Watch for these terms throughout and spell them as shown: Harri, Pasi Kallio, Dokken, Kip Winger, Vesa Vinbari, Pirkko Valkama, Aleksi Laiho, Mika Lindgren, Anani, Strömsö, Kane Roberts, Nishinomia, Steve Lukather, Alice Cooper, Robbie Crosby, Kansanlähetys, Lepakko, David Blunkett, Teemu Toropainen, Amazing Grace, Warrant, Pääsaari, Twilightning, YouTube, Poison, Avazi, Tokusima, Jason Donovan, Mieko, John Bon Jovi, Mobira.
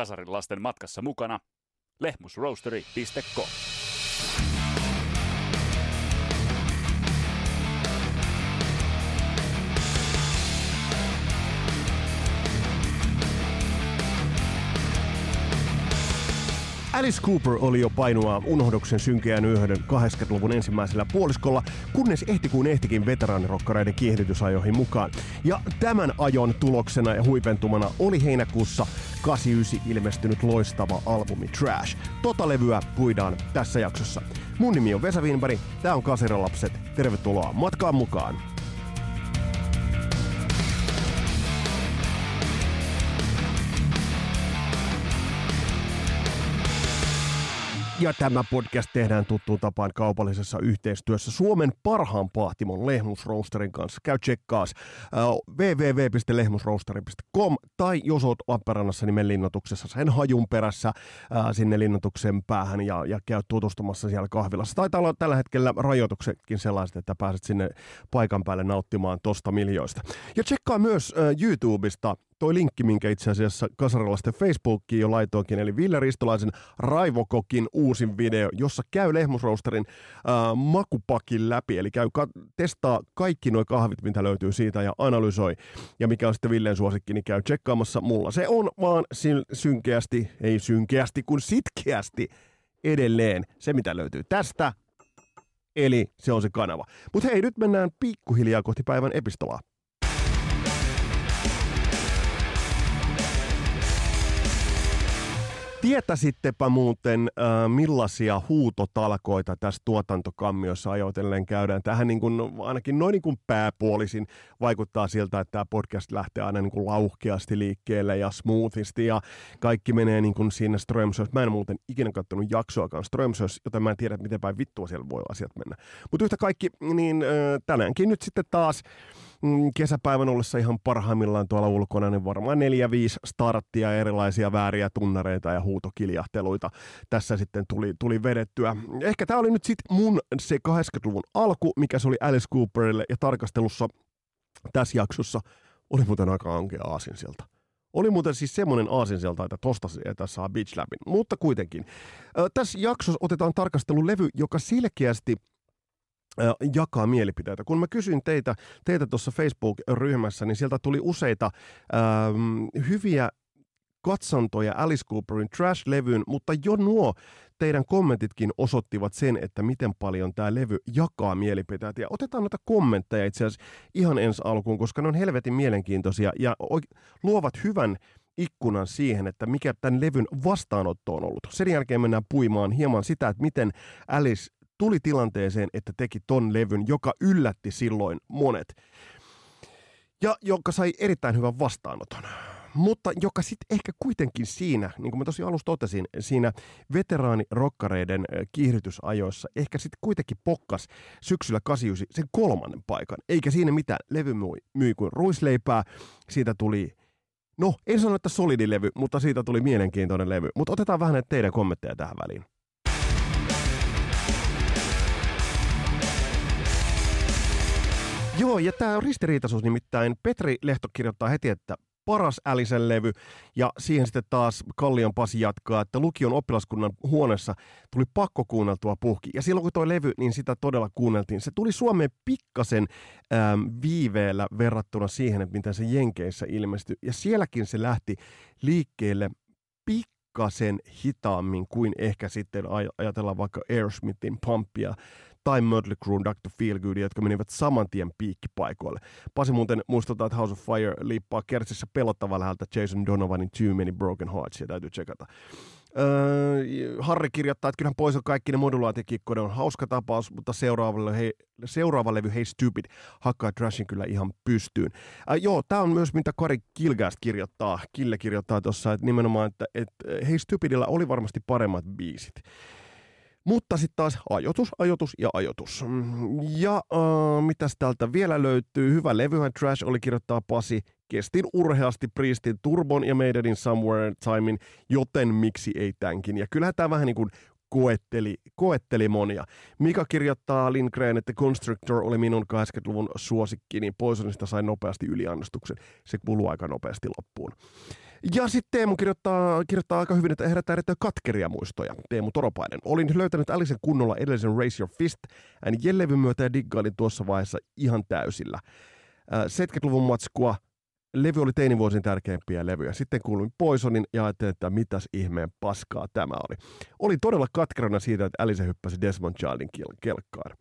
Kasarin lasten matkassa mukana. Lehmusroastery.com. Alice Cooper oli jo painoa unohduksen synkeän yöhön 80-luvun ensimmäisellä puoliskolla, kunnes ehtikuun ehtikin veteraanirokkareiden kiihdytysajoihin mukaan. Ja tämän ajon tuloksena ja huipentumana oli heinäkuussa 89 ilmestynyt loistava albumi Trash. Tota levyä puidaan tässä jaksossa. Mun nimi on Vesa Vinbari, tää on Kasarin Lapset. Tervetuloa matkaan mukaan! Ja tämä podcast tehdään tuttuun tapaan kaupallisessa yhteistyössä Suomen parhaan pahtimon Lehmusroasterin kanssa. Käy tsekkaas www.lehmusroasteri.com tai jos oot Lappeenrannassa nimen linnoituksessa sen hajun perässä sinne linnoituksen päähän ja käy tutustumassa siellä kahvilassa. Taitaa olla tällä hetkellä rajoituksetkin sellaiset, että pääset sinne paikan päälle nauttimaan tosta miljoista. Ja tsekkaa myös YouTubesta. Toi linkki, minkä itse asiassa kasarilaisten Facebookiin jo laitoinkin, eli Ville Ristolaisen Raivokokin uusin video, jossa käy Lehmusroasterin makupakin läpi, eli käy testaa kaikki nuo kahvit, mitä löytyy siitä ja analysoi. Ja mikä on sitten Villen suosikki, niin käy tsekkaamassa mulla. Se on vaan synkeästi, ei synkeästi, kun sitkeästi edelleen se, mitä löytyy tästä, eli se on se kanava. Mutta hei, nyt mennään pikkuhiljaa kohti päivän epistolaa. Tietäisittepä muuten, millaisia huutotalkoita tässä tuotantokammiossa ajotellen käydään. Tähän niin kuin, ainakin noin niin kuin pääpuolisin vaikuttaa siltä, että tämä podcast lähtee aina niin kuin lauhkeasti liikkeelle ja smoothisti ja kaikki menee niin kuin siinä Strömsössä. Mä en muuten ikinä katsonut jaksoakaan Strömsössä, joten mä en tiedä, miten päin vittua siellä voi asiat mennä. Mutta yhtä kaikki, niin tänäänkin nyt sitten taas kesäpäivän ollessa ihan parhaimmillaan tuolla ulkona, niin varmaan 4-5 starttia, erilaisia vääriä tunnareita ja huutokiljaihteluita tässä sitten tuli vedettyä. Ehkä tämä oli nyt sitten mun se 80-luvun alku, mikä se oli Alice Cooperille, ja tarkastelussa tässä jaksossa oli muuten aika ankea aasinsilta. Oli muuten siis semmoinen aasinsilta, että tosta tässä saa bitch läpi, mutta kuitenkin. Tässä jaksossa otetaan tarkastelulevy, joka selkeästi jakaa mielipiteitä. Kun mä kysyin teitä tuossa Facebook-ryhmässä, niin sieltä tuli useita hyviä katsantoja Alice Cooperin Trash-levyyn, mutta jo nuo teidän kommentitkin osoittivat sen, että miten paljon tämä levy jakaa mielipiteitä. Ja otetaan noita kommentteja itse asiassa ihan ensi alkuun, koska ne on helvetin mielenkiintoisia ja luovat hyvän ikkunan siihen, että mikä tämän levyn vastaanotto on ollut. Sen jälkeen mennään puimaan hieman sitä, että miten Alice tuli tilanteeseen, että teki ton levyn, joka yllätti silloin monet ja joka sai erittäin hyvän vastaanoton, mutta joka sitten ehkä kuitenkin siinä, niin kuin mä tosiaan alussa totesin, siinä veteraanirokkareiden kiihdytysajoissa ehkä sitten kuitenkin pokkas syksyllä 89 sen 3. paikan, eikä siinä mitään. Levy myi kuin ruisleipää, siitä tuli, no en sano, että solidi levy, mutta siitä tuli mielenkiintoinen levy, mutta otetaan vähän teidän kommentteja tähän väliin. Joo, ja tämä ristiriitaisuus nimittäin. Petri Lehto kirjoittaa heti, että paras Alicen levy, ja siihen sitten taas Kallion Pasi jatkaa, että lukion oppilaskunnan huoneessa tuli pakko kuunneltua Puhki. Ja silloin kun toi levy, niin sitä todella kuunneltiin. Se tuli Suomeen pikkasen viiveellä verrattuna siihen, että miten se Jenkeissä ilmestyi. Ja sielläkin se lähti liikkeelle pikkasen hitaammin kuin ehkä sitten ajatellaan vaikka Aerosmithin Pumpia tai Mötley Crüen Dr. Feelgoodia, jotka menivät saman tien piikkipaikoille. Pasi muuten muistuttaa, että House of Fire liippaa kertsissä pelottavan läheltä Jason Donovanin Too Many Broken Hearts, ja täytyy tsekata. Harri kirjoittaa, että kyllähän Poison kaikki ne modulaatiokikkoja on hauska tapaus, mutta seuraava levy Hey Stupid hakkaa Trashin kyllä ihan pystyyn. Joo, tää on myös mitä Kari Kilgast kirjoittaa. Kille kirjoittaa tuossa, että nimenomaan, että Hey Stupidillä oli varmasti paremmat biisit. Mutta sitten taas ajoitus. Ja mitäs täältä vielä löytyy? Hyvä levyhän Trash oli, kirjoittaa Pasi. Kestin urheasti Priestin Turbon ja Maidenin Somewhere Timein, joten miksi ei tämänkin? Ja kyllähän tämä vähän niin kuin koetteli monia. Mika kirjoittaa Lindgren, että Constrictor oli minun 80-luvun suosikki, niin Poisonista sai nopeasti yliannostuksen. Se kuluu aika nopeasti loppuun. Ja sitten Teemu kirjoittaa aika hyvin, että herättää erittäin katkeria muistoja. Teemu Toropainen. Olin löytänyt Alicen kunnolla edellisen Raise Your Fist -ääni Jellevyn myötä ja diggailin tuossa vaiheessa ihan täysillä. 70-luvun matskua. Levy oli teinivuosin tärkeimpiä levyjä. Sitten kuuluin Poisonin ja ajattelin, että mitäs ihmeen paskaa tämä oli. Olin todella katkerana siitä, että Alice hyppäsi Desmond Childin kelkkaan.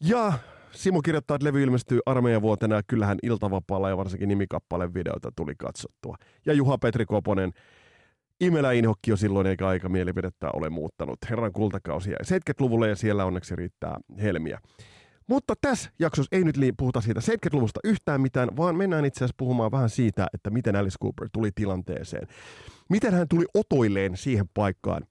Ja Simo kirjoittaa, että levy ilmestyy armeijavuotena ja kyllähän iltavapaalla ja varsinkin nimikappaleen videota tuli katsottua. Ja Juha Petri Koponen. Imelä inhokki jo silloin eikä aika mielipidettä ole muuttanut. Herran kultakausi jäi 70-luvulle ja siellä onneksi riittää helmiä. Mutta tässä jaksossa ei nyt puhuta siitä 70-luvusta yhtään mitään, vaan mennään itse asiassa puhumaan vähän siitä, että miten Alice Cooper tuli tilanteeseen. Miten hän tuli otoilleen siihen paikkaan,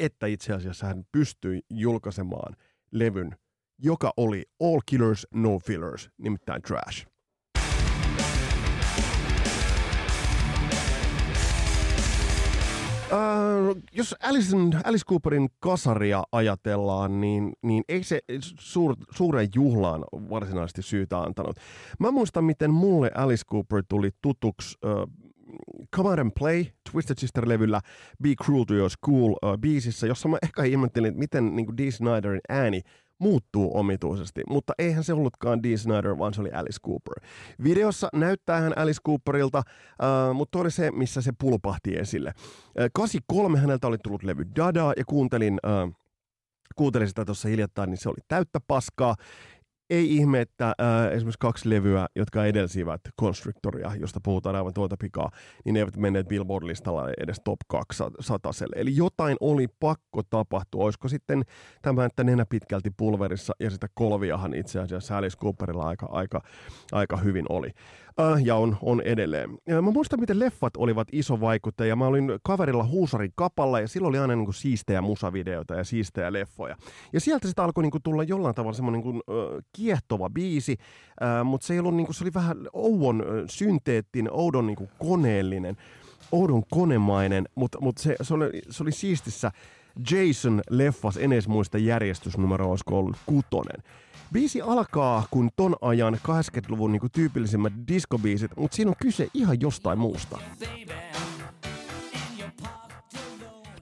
että itse asiassa hän pystyi julkaisemaan levyn, joka oli All Killers, No Fillers, nimittäin Trash. Jos Alice Cooperin kasaria ajatellaan, niin ei se suuren juhlaan varsinaisesti syytä antanut. Mä muistan, miten mulle Alice Cooper tuli tutuksi Come Out and Play Twisted Sister-levyllä Be Cruel to Your School -biisissä, jossa mä ehkä ihmettelin, miten niin kuin Dee Sniderin ääni muuttuu omituisesti, mutta eihän se ollutkaan Dee Snider, vaan se oli Alice Cooper. Videossa näyttää hän Alice Cooperilta, mutta oli se, missä se pulpahti esille. 83 häneltä oli tullut levy Dada, ja kuuntelin sitä tuossa hiljattain, niin se oli täyttä paskaa. Ei ihme, että esimerkiksi 2 levyä, jotka edelsivät Constrictoria, josta puhutaan aivan tuota pikaa, niin ne eivät menneet Billboard-listalla edes top 200-selle. Eli jotain oli pakko tapahtua. Olisiko sitten tämä, että nenä pitkälti pulverissa, ja sitä kolviahan itse asiassa Alice Cooperilla aika hyvin oli. Ja on edelleen. Mä muistan, miten leffat olivat iso vaikuttaja. Mä olin kaverilla Huusarin kapalla, ja silloin oli aina niin kuin siistejä musavideoita ja siistejä leffoja. Ja sieltä sitä alkoi niin kuin tulla jollain tavalla semmoinen niin kiehtova biisi, mutta se ei ollut, niinku, se oli vähän oudon synteettinen, oudon niinku, koneellinen, oudon konemainen, mutta se oli siistissä Jason-leffas, en edes muista järjestysnumero, olisiko ollut 6. Biisi alkaa, kun ton ajan 80-luvun niinku, tyypillisimmät diskobiisit, mutta siinä on kyse ihan jostain muusta.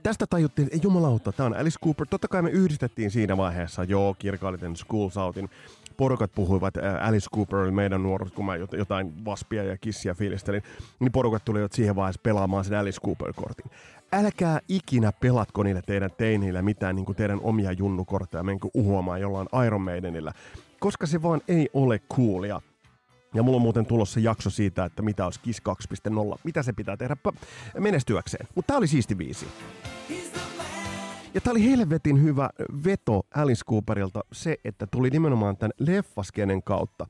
Tästä tajuttiin, että jumalauta, tämä on Alice Cooper. Totta kai me yhdistettiin siinä vaiheessa, kirkalliten Schools Outin. Porukat puhuivat, Alice Cooper oli meidän nuoruus, kun mä jotain Waspia ja Kissia fiilistelin. Niin porukat tulivat siihen vaiheessa pelaamaan sen Alice Cooper-kortin. Älkää ikinä pelatko niillä teidän teinillä mitään niin kuin teidän omia junnukortteja, menkö uhoamaan jollain Iron Maidenillä, koska se vaan ei ole coolia. Ja mulla on muuten tulossa jakso siitä, että mitä olisi Kiss 2.0, mitä se pitää tehdä menestyäkseen. Mutta tää oli siisti biisi. Ja tää oli helvetin hyvä veto Alice Cooperilta se, että tuli nimenomaan tämän leffaskenen kautta.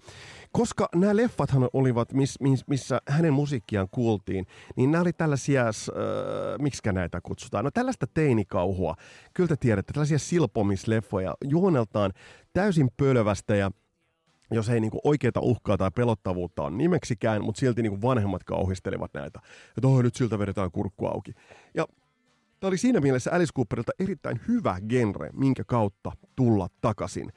Koska nämä leffathan olivat, missä hänen musiikkiaan kuultiin, niin nämä oli tällaisia, miksikä näitä kutsutaan, no tällaista teinikauhua. Kyllä te tiedätte, tällaisia silpomisleffoja juoneltaan täysin pölvästä ja jos ei niinku oikeita uhkaa tai pelottavuutta on nimeksikään, mutta silti niinku vanhemmat kauhistelivat näitä. Että nyt siltä vedetään kurkku auki. Ja tämä oli siinä mielessä Alice Cooperilta erittäin hyvä genre, minkä kautta tulla takaisin.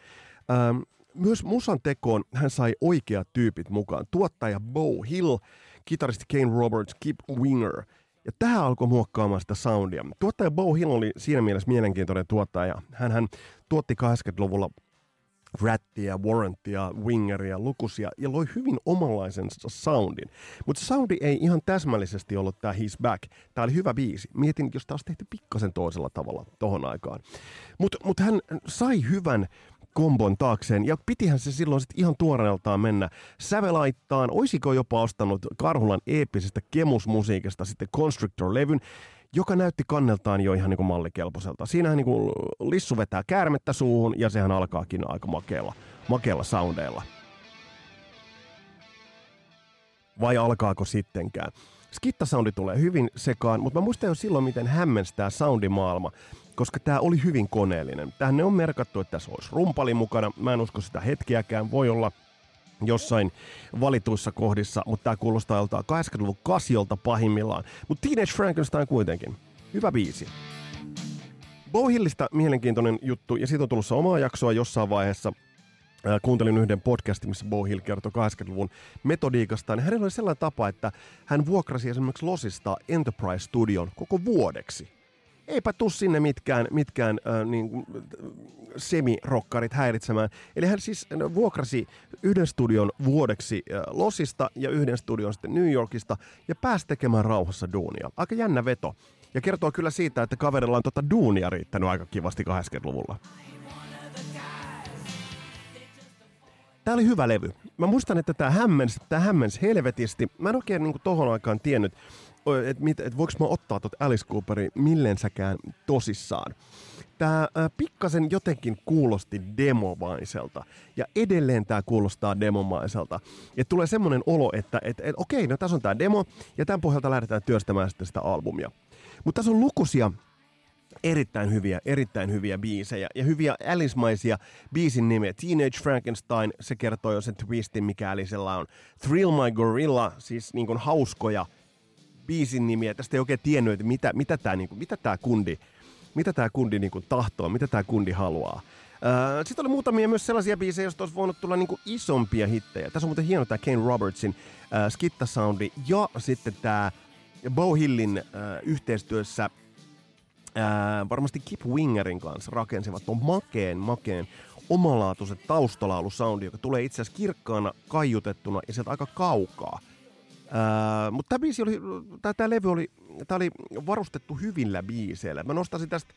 Myös musan tekoon hän sai oikeat tyypit mukaan. Tuottaja Bob Hill, kitaristi Kane Roberts, Kip Winger. Ja tähän alkoi muokkaamaan sitä soundia. Tuottaja Bob Hill oli siinä mielessä mielenkiintoinen tuottaja. Hän tuotti 80-luvulla Rattia, Warrantia, Wingeria, lukuisia, ja loi hyvin omanlaisensa soundin. Mutta soundi ei ihan täsmällisesti ollut tämä He's Back. Tämä oli hyvä biisi. Mietin, jos tämä olisi tehty pikkasen toisella tavalla tohon aikaan. Mut hän sai hyvän kombon taakseen, ja pitihän se silloin sitten ihan tuoreeltaan mennä sävelaittaan. Oisiko jopa ostanut Karhulan eeppisestä kemusmusiikista sitten Constrictor-levyn, joka näytti kanneltaan jo ihan niin mallikelpoiselta. Siinähän niin lissu vetää käärmettä suuhun, ja sehän alkaakin aika makeilla soundeilla. Vai alkaako sittenkään? Skitta-soundi tulee hyvin sekaan, mutta mä muistan jo silloin, miten hämmensi tämä soundimaailma, koska tämä oli hyvin koneellinen. Tähän on merkattu, että tässä olisi rumpali mukana. Mä en usko sitä hetkiäkään. Voi olla jossain valituissa kohdissa, mutta tämä kuulostaa joltain 80-luvun kasiolta pahimmillaan. Mutta Teenage Frankenstein kuitenkin. Hyvä biisi. Bob Hillistä mielenkiintoinen juttu, ja siitä on tulossa omaa jaksoa jossain vaiheessa. Kuuntelin yhden podcastin, missä Bob Hill kertoi 80-luvun metodiikastaan. Hänellä oli sellainen tapa, että hän vuokrasi esimerkiksi Losista Enterprise-studion koko vuodeksi. Eipä tuu sinne mitkään semirokkarit häiritsemään. Eli hän siis vuokrasi yhden studion vuodeksi Losista ja yhden studion sitten New Yorkista ja pääsi tekemään rauhassa duunia. Aika jännä veto. Ja kertoo kyllä siitä, että kaverilla on duunia riittänyt aika kivasti 80-luvulla. Tää oli hyvä levy. Mä muistan, että tää hämmensi helvetisti. Mä en oikein tohon aikaan tiennyt, että voiko mä ottaa tuot Alice Cooperin millensäkään tosissaan. Tää pikkasen jotenkin kuulosti demomaiselta. Ja edelleen tää kuulostaa demomaiselta. Ja tulee semmonen olo, että okei, no tässä on tää demo, ja tämän pohjalta lähdetään työstämään sitten sitä albumia. Mutta tässä on lukuisia erittäin hyviä biisejä ja hyviä Alice-maisia biisin nimeä. Teenage Frankenstein, se kertoo jo sen twistin, mikä Alicella on. Thrill My Gorilla, siis niin kuin hauskoja biisin nimiä. Tästä ei oikein tiennyt, että mitä tää kundi niin kuin tahtoo, mitä tää kundi haluaa. Sitten oli muutamia myös sellaisia biisejä, joista olisi voinut tulla niin kuin isompia hittejä. Tässä on muuten hieno tämä Kane Robertsin skittasoundi ja sitten tämä Bob Hillin yhteistyössä varmasti Kip Wingerin kanssa rakensivat tuon makeen omalaatuisen taustalaulusoundin, joka tulee itse asiassa kirkkaana, kaiutettuna ja sieltä aika kaukaa. Mutta tämä biisi oli, tämä levy oli varustettu hyvillä biiseillä. Mä nostaisin tästä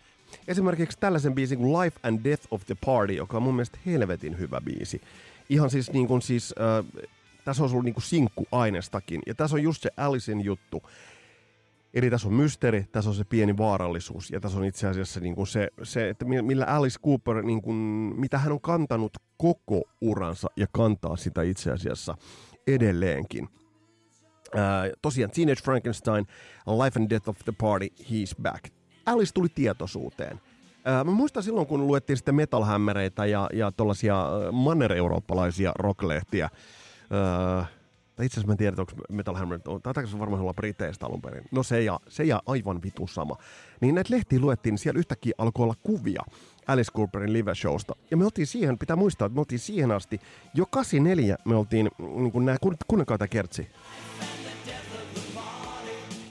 esimerkiksi tällaisen biisin kuin Life and Death of the Party, joka on mun mielestä helvetin hyvä biisi. Ihan siis niin kuin tässä on ollut niin kuin sinkkuainestakin ja tässä on just se Alicen juttu. Eli tässä on mysteeri, tässä on se pieni vaarallisuus ja tässä on itse asiassa niin kuin se, että millä Alice Cooper, niin kuin, mitä hän on kantanut koko uransa ja kantaa sitä itse asiassa edelleenkin. Tosiaan Teenage Frankenstein, Life and Death of the Party, He's Back. Alice tuli tietoisuuteen. Mä muistan silloin, kun luettiin sitä metalhämmäreitä ja tuollaisia manner-eurooppalaisia rocklehtiä. Tai itse asiassa mä en tiedä, onko Metal Hammer, taitaanko se varmaan olla Briteistä alun perin. No se ja aivan vitu sama. Niin näitä lehtiä luettiin, niin siellä yhtäkkiä alkoi olla kuvia Alice Cooperin live-showsta. Ja me oltiin siihen, pitää muistaa, että me oltiin siihen asti, jo 84 me oltiin, niin kuin nää, kuunnelkaa tää kertsi.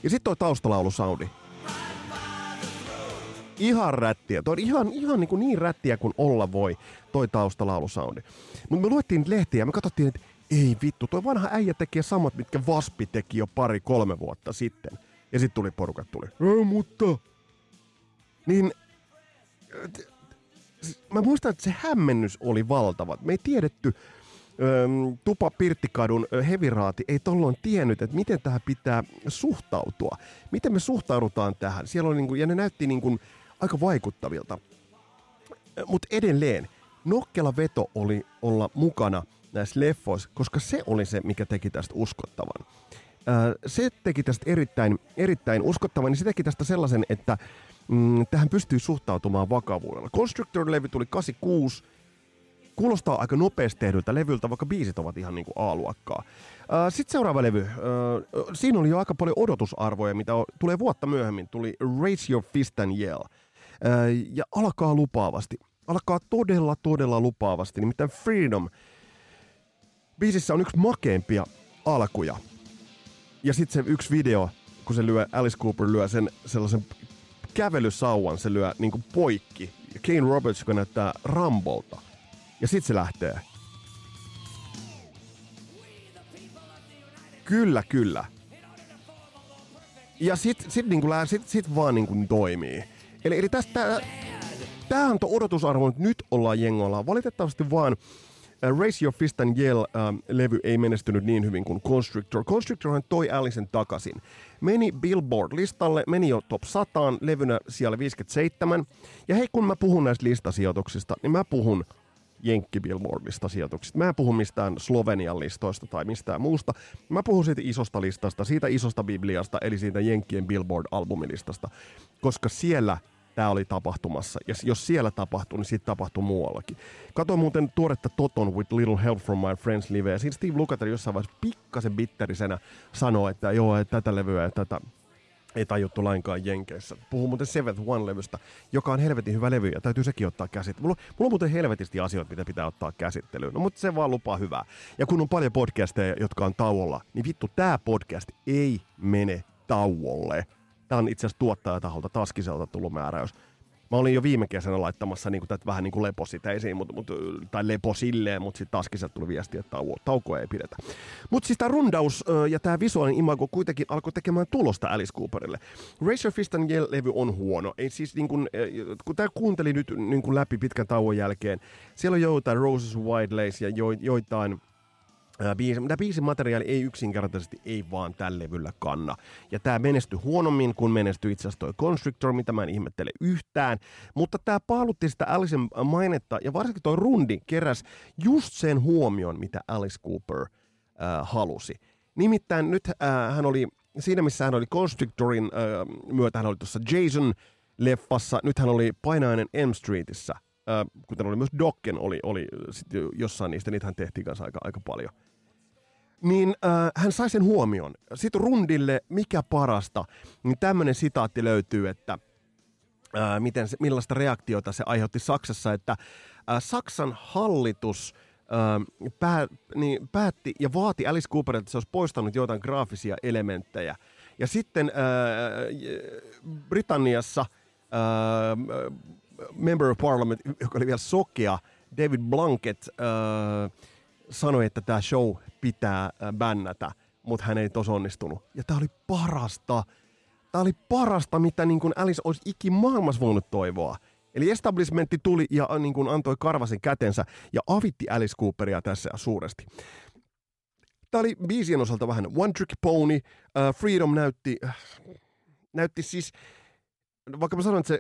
Ja sit toi taustalaulusoudi. Ihan rättiä. Toi on ihan niin rättiä kuin olla voi, toi taustalaulusoudi. Mut me luettiin lehtiä ja me katsottiin, että ei vittu, toi vanha äijä tekee samat, mitkä Vaspi teki jo 2-3 vuotta sitten. Ja sit porukat tuli. Mutta. Niin. Mä muistan, että se hämmennys oli valtava. Me ei tiedetty, Tupa Pirttikadun heviraati ei tolloin tiennyt, että miten tähän pitää suhtautua. Miten me suhtaudutaan tähän? Siellä oli niinku, ja ne näytti niinku aika vaikuttavilta. Mut edelleen, nokkela veto oli olla mukana näissä leffoissa, koska se oli se, mikä teki tästä uskottavan. Se teki tästä erittäin uskottavan, niin se teki tästä sellaisen, että tähän pystyy suhtautumaan vakavuudella. Constructor-levy tuli 86, kuulostaa aika nopeasti tehdyltä levyltä, vaikka biisit ovat ihan niin kuin A-luokkaa. Sitten seuraava levy, siinä oli jo aika paljon odotusarvoja, mitä tulee vuotta myöhemmin, tuli Raise Your Fist and Yell, ja alkaa lupaavasti. Alkaa todella lupaavasti, nimittäin Freedom. Biisissä on yksi makeimpia alkuja. Ja sit se yksi video, kun se lyö, Alice Cooper lyö sen sellaisen kävelysauvan, se lyö niinku poikki. Kane Roberts, joka näyttää Rambolta. Ja sit se lähtee. Kyllä. Ja sit vaan niinku toimii. Eli tästä tää on odotusarvo, että nyt ollaan jengolla. Valitettavasti vaan Raise Your Fist and Yell-levy ei menestynyt niin hyvin kuin Constrictor. Constrictorhan toi Alicen takaisin. Meni Billboard-listalle, meni jo top 100, levynä siellä 57. Ja hei, kun mä puhun näistä listasijoituksista, niin mä puhun Jenkki-Billboard-listasijoituksista. Mä en puhu mistään Slovenian listoista tai mistään muusta. Mä puhun siitä isosta listasta, siitä isosta bibliasta, eli siitä Jenkkien Billboard-albumilistasta. Koska siellä tämä oli tapahtumassa. Ja jos siellä tapahtuu, niin siitä tapahtuu muuallakin. Kato muuten tuoretta Toton With Little Help From My Friends liveä. Siinä Steve Lukather jossain vaiheessa pikkasen bitterisenä sanoo, että joo, tätä levyä ja tätä ei tajuttu lainkaan Jenkeissä. Puhun muuten Seventh One-levystä, joka on helvetin hyvä levy ja täytyy sekin ottaa käsittelyyn. Mulla on muuten helvetisti asioita, mitä pitää ottaa käsittelyyn, no, mutta se vaan lupaa hyvää. Ja kun on paljon podcasteja, jotka on tauolla, niin vittu, tää podcast ei mene tauolle. Tää on itse asiassa tuottajataholta, Taskiselta tullut määräys. Mä olin jo viime kesänä laittamassa niinku tätä vähän niinku lepositeisiin, tai leposilleen, mutta sitten taas kesältä tuli viesti, että taukoa ei pidetä. Mutta siis tämä rundaus ja tämä visuaalinen imago kuitenkin alkoi tekemään tulosta Alice Cooperille. Razor Fist and Yell-levy on huono. Ei siis niinku, kun tämä kuunteli nyt niinku läpi pitkän tauon jälkeen, siellä on joitain Roses Wide Lace ja joitain... Tämä biisin materiaali ei yksinkertaisesti ei vaan tällä levyllä kanna. Ja tämä menestyi huonommin, kun menestyi itse asiassa toi Constrictor, mitä mä en ihmettele yhtään. Mutta tämä paalutti sitä Alicen mainetta, ja varsinkin toi rundi keräs just sen huomion, mitä Alice Cooper halusi. Nimittäin nyt hän oli, siinä missä hän oli Constrictorin myötä, hän oli tuossa Jason-leffassa, nyt hän oli Painainen Elm Streetissä. Kuten oli myös Dokken, oli sit jossain niistä, niitähän tehtiin kanssa aika paljon. Niin hän sai sen huomion. Sitten rundille, mikä parasta, niin tämmöinen sitaatti löytyy, että millaista reaktiota se aiheutti Saksassa, että Saksan hallitus päätti ja vaati Alice Cooperilta, että se olisi poistanut joitain graafisia elementtejä. Ja sitten Britanniassa... Member of Parliament, joka oli vielä sokea, David Blunkett sanoi, että tämä show pitää bännätä, mutta hän ei tos onnistunut. Ja tämä oli parasta. Tämä oli parasta, mitä niin kuin Alice olisi ikimaailmassa voinut toivoa. Eli establishmentti tuli ja niin kuin antoi karvasen kätensä ja avitti Alice Cooperia tässä suuresti. Tämä oli biisien osalta vähän One Trick Pony. Freedom näytti siis... Vaikka mä sanoin, että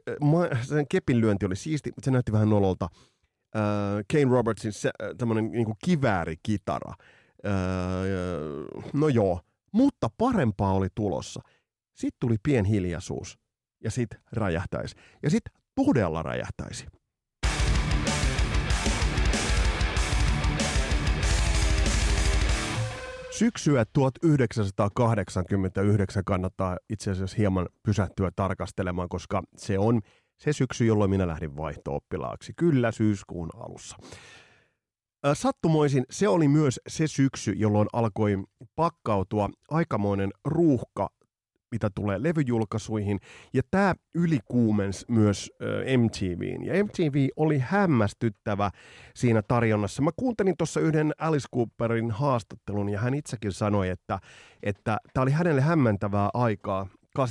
sen kepinlyönti oli siisti, mutta se näytti vähän nololta. Kane Robertsin tämmöinen niin kuin kiväärikitara. No joo, mutta parempaa oli tulossa. Sitten tuli pienhiljaisuus ja sitten räjähtäisi. Ja sitten todella räjähtäisi. Syksyä 1989 kannattaa itse asiassa hieman pysähtyä tarkastelemaan, koska se on se syksy, jolloin minä lähdin vaihto-oppilaaksi. Kyllä, syyskuun alussa. Sattumoisin se oli myös se syksy, jolloin alkoi pakkautua aikamoinen ruuhka, mitä tulee levyjulkaisuihin, ja tämä ylikuumensi myös MTV:n. Ja MTV oli hämmästyttävä siinä tarjonnassa. Mä kuuntelin tuossa yhden Alice Cooperin haastattelun, ja hän itsekin sanoi, että tämä oli hänelle hämmentävää aikaa, 88-89,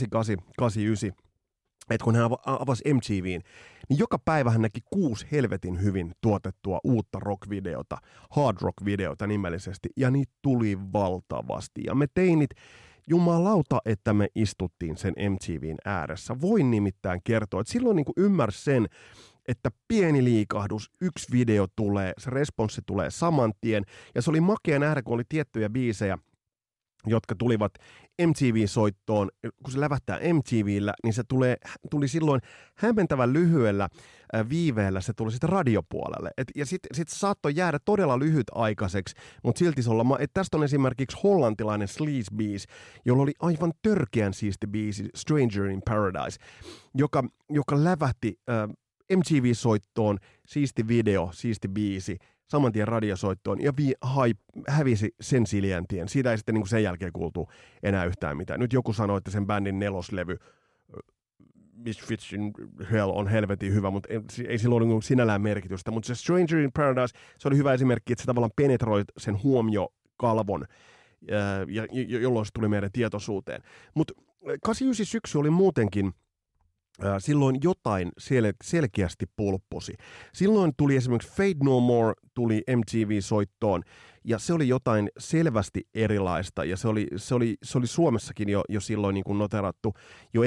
että kun hän avasi MTV:n, niin joka päivä hän näki 6 helvetin hyvin tuotettua uutta rock-videota, hard rock-videota nimellisesti, ja niitä tuli valtavasti. Ja me teinit, jumalauta, että me istuttiin sen MTV:n ääressä. Voin nimittäin kertoa, että silloin niin kuin ymmärsi sen, että pieni liikahdus, yksi video tulee, se responssi tulee saman tien. Ja se oli makea nähdä, kun oli tiettyjä biisejä, jotka tulivat MTV-soittoon. Kun se lävähtää MTV:llä, niin se tuli silloin hämmentävän lyhyellä viiveellä, se tuli sitten radiopuolelle. Ja sitten se saattoi jäädä todella lyhytaikaiseksi, mutta silti se olla... Tästä on esimerkiksi hollantilainen sleaze-biisi, jolla oli aivan törkeän siisti biisi, Stranger in Paradise, joka lävähti MTV-soittoon, siisti video, siisti biisi, samantien radiosoittoon ja hävisi sen siljentien. Siitä ei sitten niin kuin sen jälkeen kuultu enää yhtään mitään. Nyt joku sanoi, että sen bändin 4. levy Misfits in Hell on helvetin hyvä, mutta ei sillä ole sinällään merkitystä. Mutta se Stranger in Paradise, se oli hyvä esimerkki, että se tavallaan penetroi sen huomiokalvon, jolloin se tuli meidän tietoisuuteen. Mutta 89 syksy oli muutenkin... Silloin jotain selkeästi pulpposi. Silloin tuli esimerkiksi Fade No More tuli MTV-soittoon, ja se oli jotain selvästi erilaista, ja se oli Suomessakin jo silloin niin kuin noterattu. Jo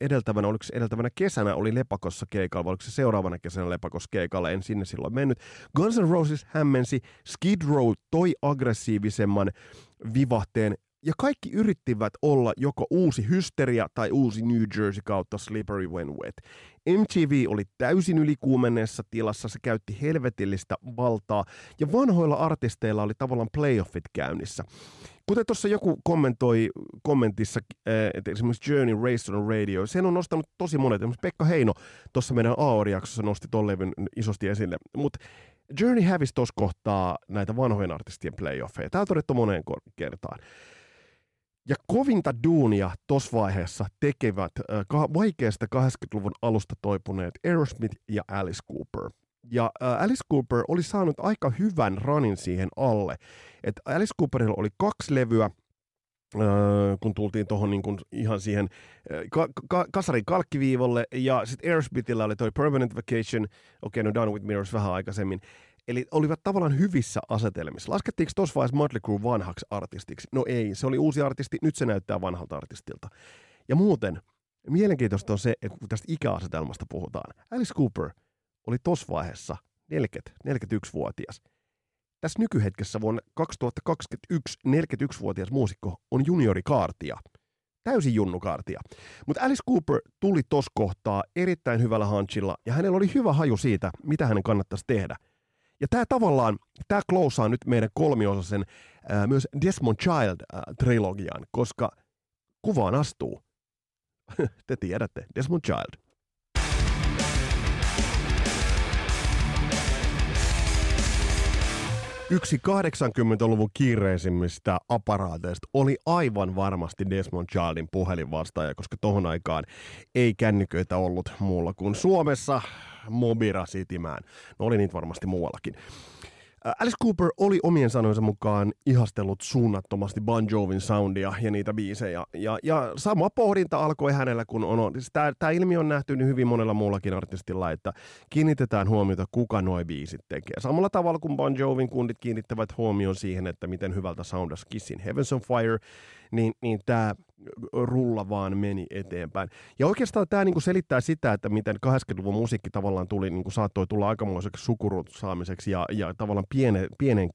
edeltävänä, oliko se edeltävänä kesänä, oli Lepakossa keikalla, vai oliko se seuraavana kesänä Lepakossa keikalla, en sinne silloin mennyt. Guns N' Roses hämmensi, Skid Row toi aggressiivisemman vivahteen, ja kaikki yrittivät olla joko uusi Hysteria tai uusi New Jersey kautta Slippery When Wet. MTV oli täysin ylikuumenneessa tilassa, se käytti helvetillistä valtaa, ja vanhoilla artisteilla oli tavallaan playoffit käynnissä. Kuten tuossa joku kommentoi kommentissa, että esimerkiksi Journey, Race on Radio, sen on nostanut tosi monet. Esimerkiksi Pekka Heino tuossa meidän AOR-jaksossa nosti ton levyn isosti esille. Mutta Journey hävisi tuossa kohtaa näitä vanhojen artistien playoffeja. Tää on todettu moneen kertaan. Ja kovinta duunia tuossa vaiheessa tekevät vaikeasta 80-luvun alusta toipuneet Aerosmith ja Alice Cooper. Ja Alice Cooper oli saanut aika hyvän runin siihen alle. Et Alice Cooperilla oli 2 levyä, kun tultiin tuohon niinku ihan siihen kasarin kalkkiviivolle. Ja sitten Aerosmithilla oli toi Permanent Vacation, okei, no Down with Mirrors vähän aikaisemmin. Eli olivat tavallaan hyvissä asetelmissa. Laskettiinko tuossa vaiheessa Mötley Crüe vanhaksi artistiksi? No ei, se oli uusi artisti, nyt se näyttää vanhalta artistilta. Ja muuten, mielenkiintoista on se, että kun tästä ikäasetelmasta puhutaan, Alice Cooper oli tuossa vaiheessa 41-vuotias. Tässä nykyhetkessä vuonna 2021 41-vuotias muusikko on juniorikaartia. Täysin junnukaartia. Mutta Alice Cooper tuli tuossa kohtaa erittäin hyvällä hunchilla, ja hänellä oli hyvä haju siitä, mitä hänen kannattaisi tehdä. Ja tämä tavallaan, tämä closeaa nyt meidän kolmiosaisen myös Desmond Child-trilogian, koska kuvaan astuu, te tiedätte, Desmond Child. Yksi 80-luvun kiireisimmistä aparaateista oli aivan varmasti Desmond Childin puhelinvastaaja, koska tohon aikaan ei kännyköitä ollut muulla kuin Suomessa Mobira sitimään. No oli niitä varmasti muuallakin. Alice Cooper oli omien sanojensa mukaan ihastellut suunnattomasti Bon Jovin soundia ja niitä biisejä. Ja sama pohdinta alkoi hänellä, kun on. Siis tämä ilmiö on nähty niin hyvin monella muullakin artistilla, että kiinnitetään huomiota, kuka nuo biisit tekee. Samalla tavalla kuin Bon Jovin kundit kiinnittävät huomioon siihen, että miten hyvältä soundasi Kissin Heavens on Fire, niin tämä rulla vaan meni eteenpäin. Ja oikeastaan tämä niinku selittää sitä, että miten 80-luvun musiikki tavallaan tuli, niinku saattoi tulla aikamoiseksi sukurutsaamiseksi ja tavallaan pientä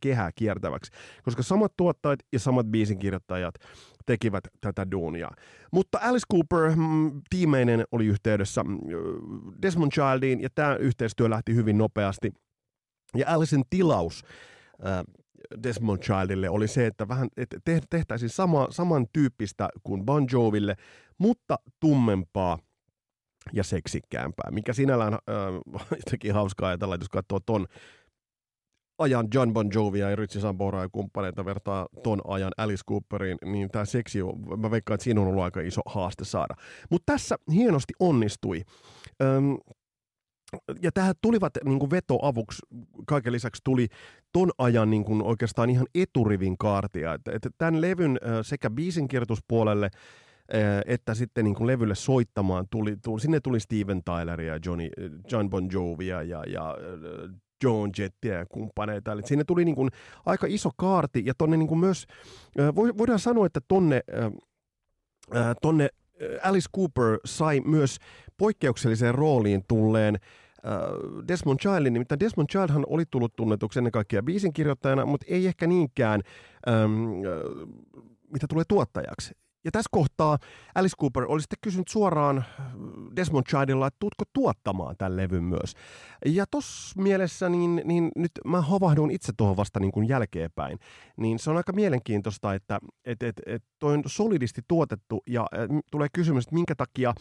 kehää kiertäväksi, koska samat tuottajat ja samat biisinkirjoittajat tekivät tätä duunia. Mutta Alice Cooper tiimeinen oli yhteydessä Desmond Childiin, ja tämä yhteistyö lähti hyvin nopeasti. Ja Alicen tilaus Desmond Childille oli se, että vähän tehtäisiin samantyyppistä kuin Bon Joville, mutta tummempaa ja seksikkäämpää, mikä sinällään teki hauskaa ajatella, että jos katsoo ton ajan John Bon Jovia ja Richie Samboraa ja kumppaneita vertaa ton ajan Alice Cooperiin, niin tämä seksi, mä veikkaan, että siinä on ollut aika iso haaste saada. Mutta tässä hienosti onnistui. Ja tähän tulivat niin vetoavuksi, kaiken lisäksi tuli ton ajan niin oikeastaan ihan eturivin kaartia. Että tämän levyn sekä biisinkirjoituspuolelle että sitten niin levylle soittamaan sinne tuli Steven Tyleria, John Bon Jovia ja John Jettia ja kumppaneita. Eli sinne tuli niin kuin aika iso kaarti ja tonne niin myös, voidaan sanoa, että tonne Alice Cooper sai myös poikkeukselliseen rooliin tulleen Desmond Childin, nimittäin Desmond Childhan oli tullut tunnetuksi ennen kaikkea biisinkirjoittajana, mutta ei ehkä niinkään, mitä tulee tuottajaksi. Ja tässä kohtaa Alice Cooper oli sitten kysynyt suoraan Desmond Childilla, että tuutko tuottamaan tämän levyn myös. Ja tossa mielessä niin nyt mä havahduin itse tuohon vasta niin kuin jälkeenpäin. Niin se on aika mielenkiintoista, että toi on solidisti tuotettu ja tulee kysymys, että minkä takia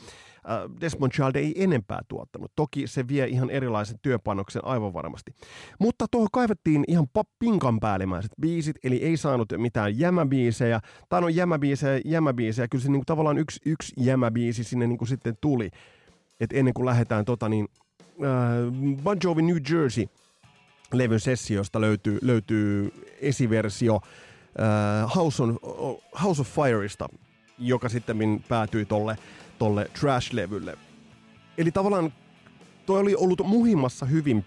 Desmond Child ei enempää tuottanut. Toki se vie ihan erilaisen työpanoksen aivan varmasti. Mutta tuohon kaivettiin ihan pinkan päällimmäiset biisit, eli ei saanut mitään jämäbiisejä. Tai on jämäbiisejä. Kyllä se niinku tavallaan yksi jämäbiisi sinne niinku sitten tuli. Et ennen kuin lähdetään Bon Jovi New Jersey-levyn sessiosta löytyy esiversio House of Fireista, joka sitten päätyi tolle Trash-levylle. Eli tavallaan toi oli ollut muhimassa hyvin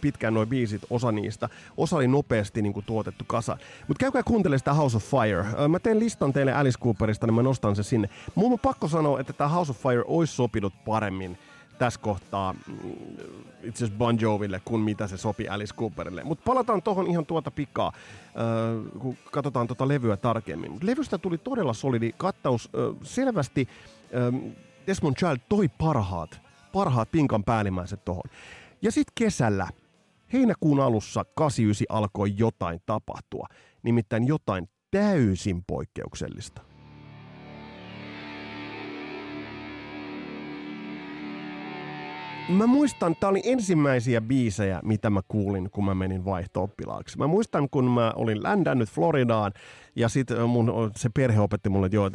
pitkään nuo biisit, osa niistä. Osa oli nopeasti niin kuin tuotettu kasa. Mutta käykää kuuntelemaan sitä House of Fire. Mä teen listan teille Alice Cooperista, niin mä nostan se sinne. Mun on pakko sanoa, että tämä House of Fire olisi sopinut paremmin tässä kohtaa itse asiassa Bon Joville, kuin mitä se sopi Alice Cooperille. Mutta palataan tuohon ihan tuota pikaa, kun katsotaan tuota levyä tarkemmin. Mut levystä tuli todella solidi kattaus. Selvästi Desmond Child toi parhaat pinkan päällimmäiset tuohon. Ja sitten kesällä, heinäkuun alussa 89 alkoi jotain tapahtua. Nimittäin jotain täysin poikkeuksellista. Mä muistan, tää oli ensimmäisiä biisejä, mitä mä kuulin, kun mä menin vaihto-oppilaaksi. Mä muistan, kun mä olin ländännyt Floridaan ja sit mun se perhe opetti mulle, että joo,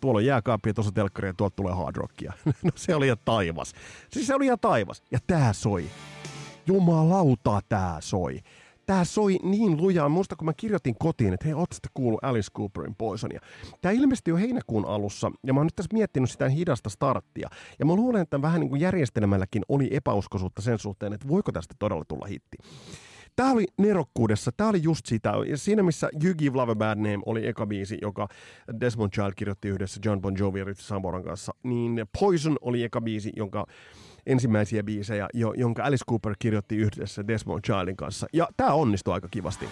tuolla on jääkaappi ja tuossa telkkari ja tuolta tulee hard rockia. No se oli ihan taivas. Siis se oli ihan taivas. Ja tää soi. Jumalauta, tää soi. Tää soi niin lujaa. Muista, kun mä kirjoitin kotiin, että hei, oot sitten kuullut Alice Cooperin Poisonia. Tää ilmestyi jo heinäkuun alussa, ja mä oon nyt tässä miettinyt sitä hidasta starttia. Ja mä luulen, että vähän niin kuin järjestelmälläkin oli epäuskoisuutta sen suhteen, että voiko tästä todella tulla hitti. Tää oli nerokkuudessa, tää oli just sitä. Siinä missä You Give Love a Bad Name oli eka biisi, joka Desmond Child kirjoitti yhdessä John Bon Jovi ja Richie Samboran kanssa, niin Poison oli eka biisi, jonka ensimmäisiä biisejä, jonka Alice Cooper kirjoitti yhdessä Desmond Childin kanssa. Ja tämä onnistui aika kivasti.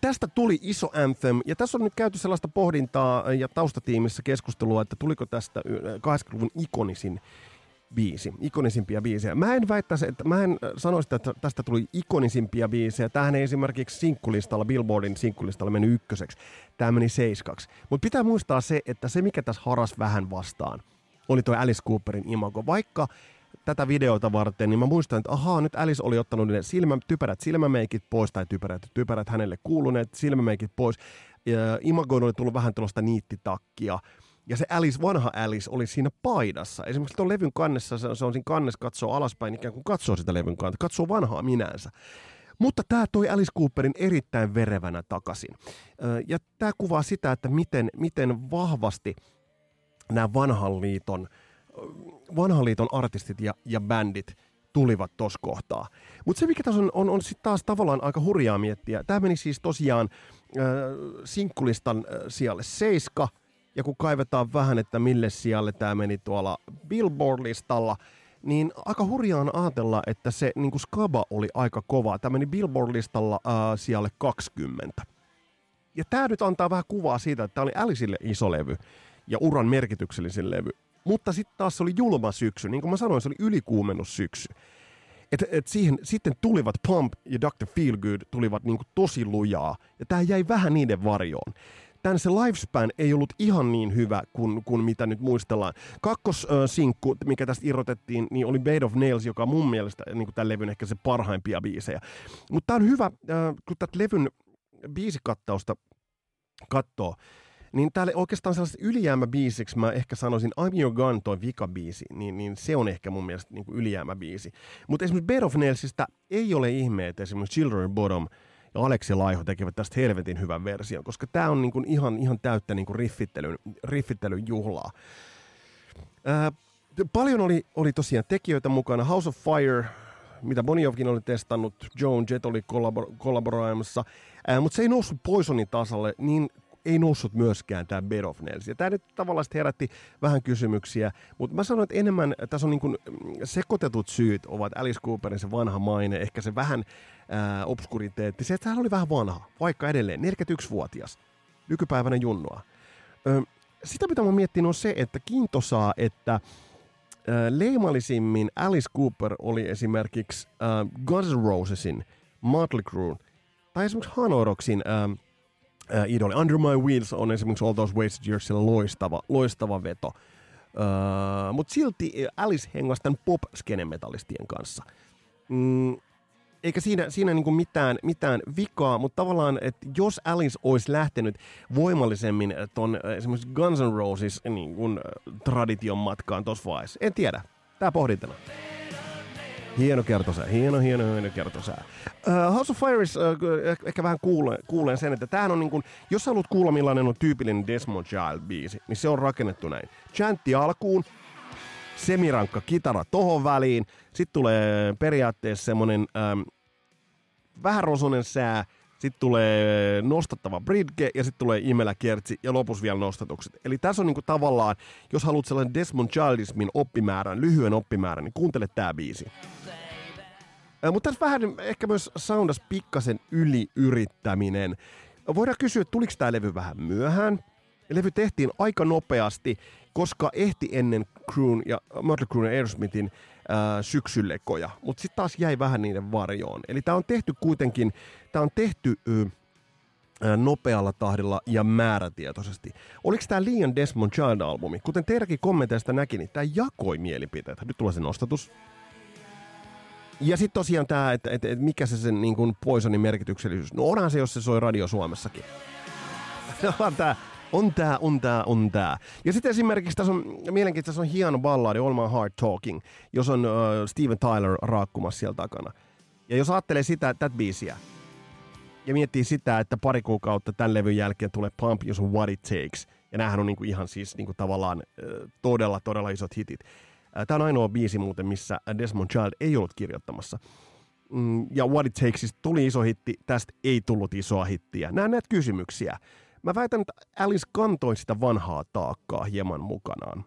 Tästä tuli iso anthem, ja tässä on nyt käyty sellaista pohdintaa ja taustatiimissä keskustelua, että tuliko tästä 80-luvun ikonisin biisi, ikonisimpia biisejä. Mä en sanoisi, että tästä tuli ikonisimpia biisejä. Tämähän ei esimerkiksi sinkkulistalla, Billboardin sinkkulistalla mennyt ykköseksi. Tämä meni 7. Mutta pitää muistaa se, että se mikä tässä haras vähän vastaan, oli toi Alice Cooperin imago. Vaikka tätä videota varten, niin mä muistan, että ahaa, nyt Alice oli ottanut ne typerät silmämeikit pois, tai typerät hänelle kuuluneet silmämeikit pois. Imagoon oli tullut vähän tuollaista niittitakkia. Ja se Alice, vanha Alice, oli siinä paidassa. Esimerkiksi tuon levyn kannessa, se on siinä kannessa, katsoo alaspäin, ikään kuin katsoo sitä levyn kannetta, katsoo vanhaa minänsä. Mutta tämä toi Alice Cooperin erittäin verevänä takaisin. Ja tämä kuvaa sitä, että miten vahvasti nämä vanhan liiton artistit ja bändit tulivat tuossa kohtaa. Mutta se, mikä tässä on sitten taas tavallaan aika hurjaa miettiä. Tämä meni siis tosiaan sinkkulistan sijalle 7, ja kun kaivetaan vähän, että mille sijalle tämä meni tuolla Billboard-listalla, niin aika hurjaan ajatella, että se niin skaba oli aika kova. Tämä meni Billboard-listalla sijalle 20. Ja tämä nyt antaa vähän kuvaa siitä, että tämä oli Alicelle iso levy ja uran merkityksellisin levy. Mutta sitten taas se oli julma syksy. Niin kuin mä sanoin, se oli ylikuumennussyksy. Et siihen sitten tulivat Pump ja Dr. Feelgood tulivat niinku tosi lujaa. Ja tää jäi vähän niiden varjoon. Tän se lifespan ei ollut ihan niin hyvä kuin mitä nyt muistellaan. Kakkossinkku, mikä tästä irrotettiin, niin oli Made of Nails, joka on mun mielestä niinku tämän levyn ehkä se parhaimpia biisejä. Mutta tää on hyvä, kun tätä levyn biisikattausta katsoo, niin täällä oikeastaan sellaiset ylijäämäbiisiksi, mä ehkä sanoisin I'm Your Gun, toi vikabiisi, niin se on ehkä mun mielestä niin kuin ylijäämäbiisi. Mutta esimerkiksi Bed of Nailsista ei ole ihme, että esimerkiksi Children Bottom ja Aleksi Laiho tekevät tästä helvetin hyvän version, koska tää on niin kuin ihan täyttä niin kuin riffittelyn juhlaa. Paljon oli tosiaan tekijöitä mukana, House of Fire, mitä Bon Jovikin oli testannut, Joan Jett oli kollaboroimassa, mutta se ei noussut Poisonin tasalle, niin ei noussut myöskään tämä Bed of Nails. Ja tämä nyt tavallaan herätti vähän kysymyksiä, mutta mä sanon, että enemmän tässä on niin kuin sekoitetut syyt ovat Alice Cooperin se vanha maine, ehkä se vähän obskuriteetti. Se, että hän oli vähän vanha, vaikka edelleen, 41-vuotias, nykypäivänä junnua. Sitä mitä mä miettinyt on se, että kiintosaa, että leimallisimmin Alice Cooper oli esimerkiksi Guns N' Rosesin, Mötley Crüen, tai esimerkiksi Hanoroksin idoli. Under My Wheels on esimerkiksi All Those Wasted Yearsilla loistava veto. Mutta silti Alice hengasi tämän pop-skenemetallistien kanssa. Eikä siinä niinku mitään vikaa, mutta tavallaan, että jos Alice olisi lähtenyt voimallisemmin ton esimerkiksi Guns N' Roses niin kun, tradition matkaan tuossa vaiheessa. En tiedä. Tää pohdintana. Hieno kertosää, hieno kertosää. House of Fires ehkä vähän kuulen sen, että tämähän on niin kuin, jos haluat kuulla millainen on tyypillinen Desmond Child-biisi, niin se on rakennettu näin. Chantti alkuun, semirankka kitara tohon väliin, sitten tulee periaatteessa semmonen vähän rosonen sää, sitten tulee nostattava bridge ja sitten tulee imelä kertsi ja lopussa vielä nostatukset. Eli tässä on niinku tavallaan, jos haluat sellainen Desmond Childismin oppimäärän, lyhyen oppimäärän, niin kuuntele tää biisi. Mutta tässä vähän ehkä myös soundas pikkasen yliyrittäminen. Voidaan kysyä, että tuliko tää levy vähän myöhään? Levy tehtiin aika nopeasti, koska ehti ennen Mötley Crüen ja Aerosmithin syksylekoja, mutta sitten taas jäi vähän niiden varjoon. Eli tämä on tehty kuitenkin, nopealla tahdilla ja määrätietoisesti. Oliko tämä liian Desmond Child-albumi? Kuten Terki kommenteista näki, niin tämä jakoi mielipiteitä. Nyt tulee se nostatus. Ja sitten tosiaan tämä, että mikä se sen niin kuin Poisonin merkityksellisyys. No onhan se, jos se soi Radio Suomessakin. On tää. Ja sitten esimerkiksi tässä on mielenkiintoista, on hieno balladi All My Heart Talking, jos on Steven Tyler raakkumassa siellä takana. Ja jos ajattelee sitä, tätä biisiä, ja miettii sitä, että pari kuukautta tämän levyn jälkeen tulee Pump Your What It Takes. Ja näähän on niinku ihan siis niinku tavallaan todella, todella isot hitit. Tämä on ainoa biisi muuten, missä Desmond Child ei ollut kirjoittamassa. Ja What It Takes tuli iso hitti, tästä ei tullut isoa hittiä. Nämä näitä kysymyksiä. Mä väitän, että Alice kantoi sitä vanhaa taakkaa hieman mukanaan.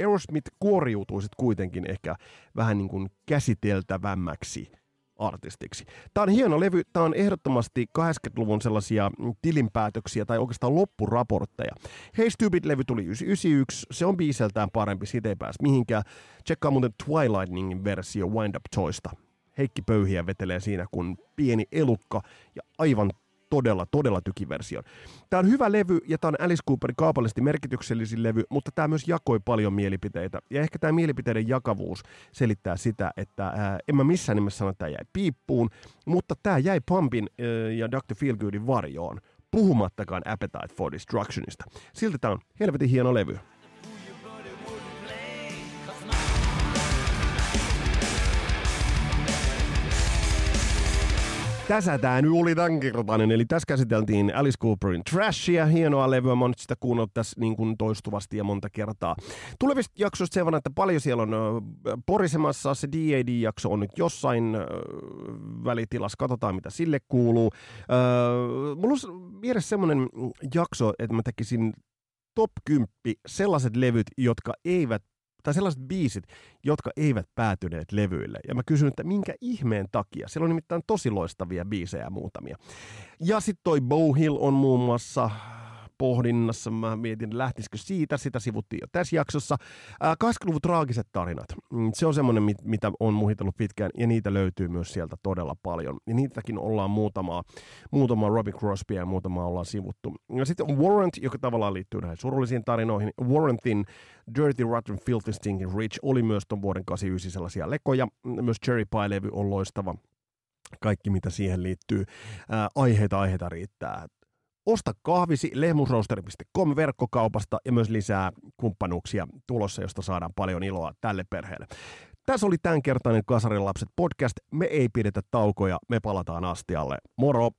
Aerosmith kuoriutui sitten kuitenkin ehkä vähän niin kuin käsiteltävämmäksi artistiksi. Tämä on hieno levy, tämä on ehdottomasti 80-luvun sellaisia tilinpäätöksiä tai oikeastaan loppuraportteja. Hey Stupid-levy tuli 1991, se on biiseltään parempi, siitä ei pääse mihinkään. Tsekkaa muuten Twilightningin versio Wind Up Toysta. Heikki Pöyhiä vetelee siinä, kun pieni elukka ja aivan todella, todella tykiversion. Tämä on hyvä levy ja tämä on Alice Cooperin kaupallisesti merkityksellisin levy, mutta tämä myös jakoi paljon mielipiteitä. Ja ehkä tämä mielipiteiden jakavuus selittää sitä, että en mä missään nimessä sano, että tämä jäi piippuun, mutta tämä jäi Pumpin ja Dr. Feelgoodin varjoon, puhumattakaan Appetite for Destructionista. Silti tämä on helvetin hieno levy. Tässä tämä nyt oli tämänkertainen, eli tässä käsiteltiin Alice Cooperin Trashia, hienoa levyä, mä oon nyt sitä kuunnellut tässä niin kuin toistuvasti ja monta kertaa. Tulevista jaksoista se vaan, että paljon siellä on porisemassa, se DAD-jakso on nyt jossain välitilassa, katsotaan mitä sille kuuluu. Mulla on vieressä semmoinen jakso, että mä tekisin top 10 sellaiset levyt, jotka eivät tai sellaiset biisit, jotka eivät päätyneet levyille. Ja mä kysyn, että minkä ihmeen takia? Siellä on nimittäin tosi loistavia biisejä muutamia. Ja sitten toi Bob Hill on muun muassa pohdinnassa. Mä mietin, lähtisikö siitä. Sitä sivuttiin jo tässä jaksossa. 80-luvun traagiset tarinat. Se on semmoinen, mitä on muhitellut pitkään. Ja niitä löytyy myös sieltä todella paljon. Ja niitäkin ollaan muutamaa Robbie Crosbya ja muutamaa ollaan sivuttu. Ja sitten on Warrant, joka tavallaan liittyy näihin surullisiin tarinoihin. Warrantin Dirty Rotten Filthy Stinking Rich oli myös ton vuoden 89 sellaisia lekoja. Myös Cherry Pie-levy on loistava. Kaikki, mitä siihen liittyy. Aiheita riittää. Osta kahvisi lehmusroastery.com verkkokaupasta ja myös lisää kumppanuuksia tulossa, josta saadaan paljon iloa tälle perheelle. Tässä oli tämänkertainen Kasarin Lapset podcast. Me ei pidetä taukoja, me palataan astialle. Moro!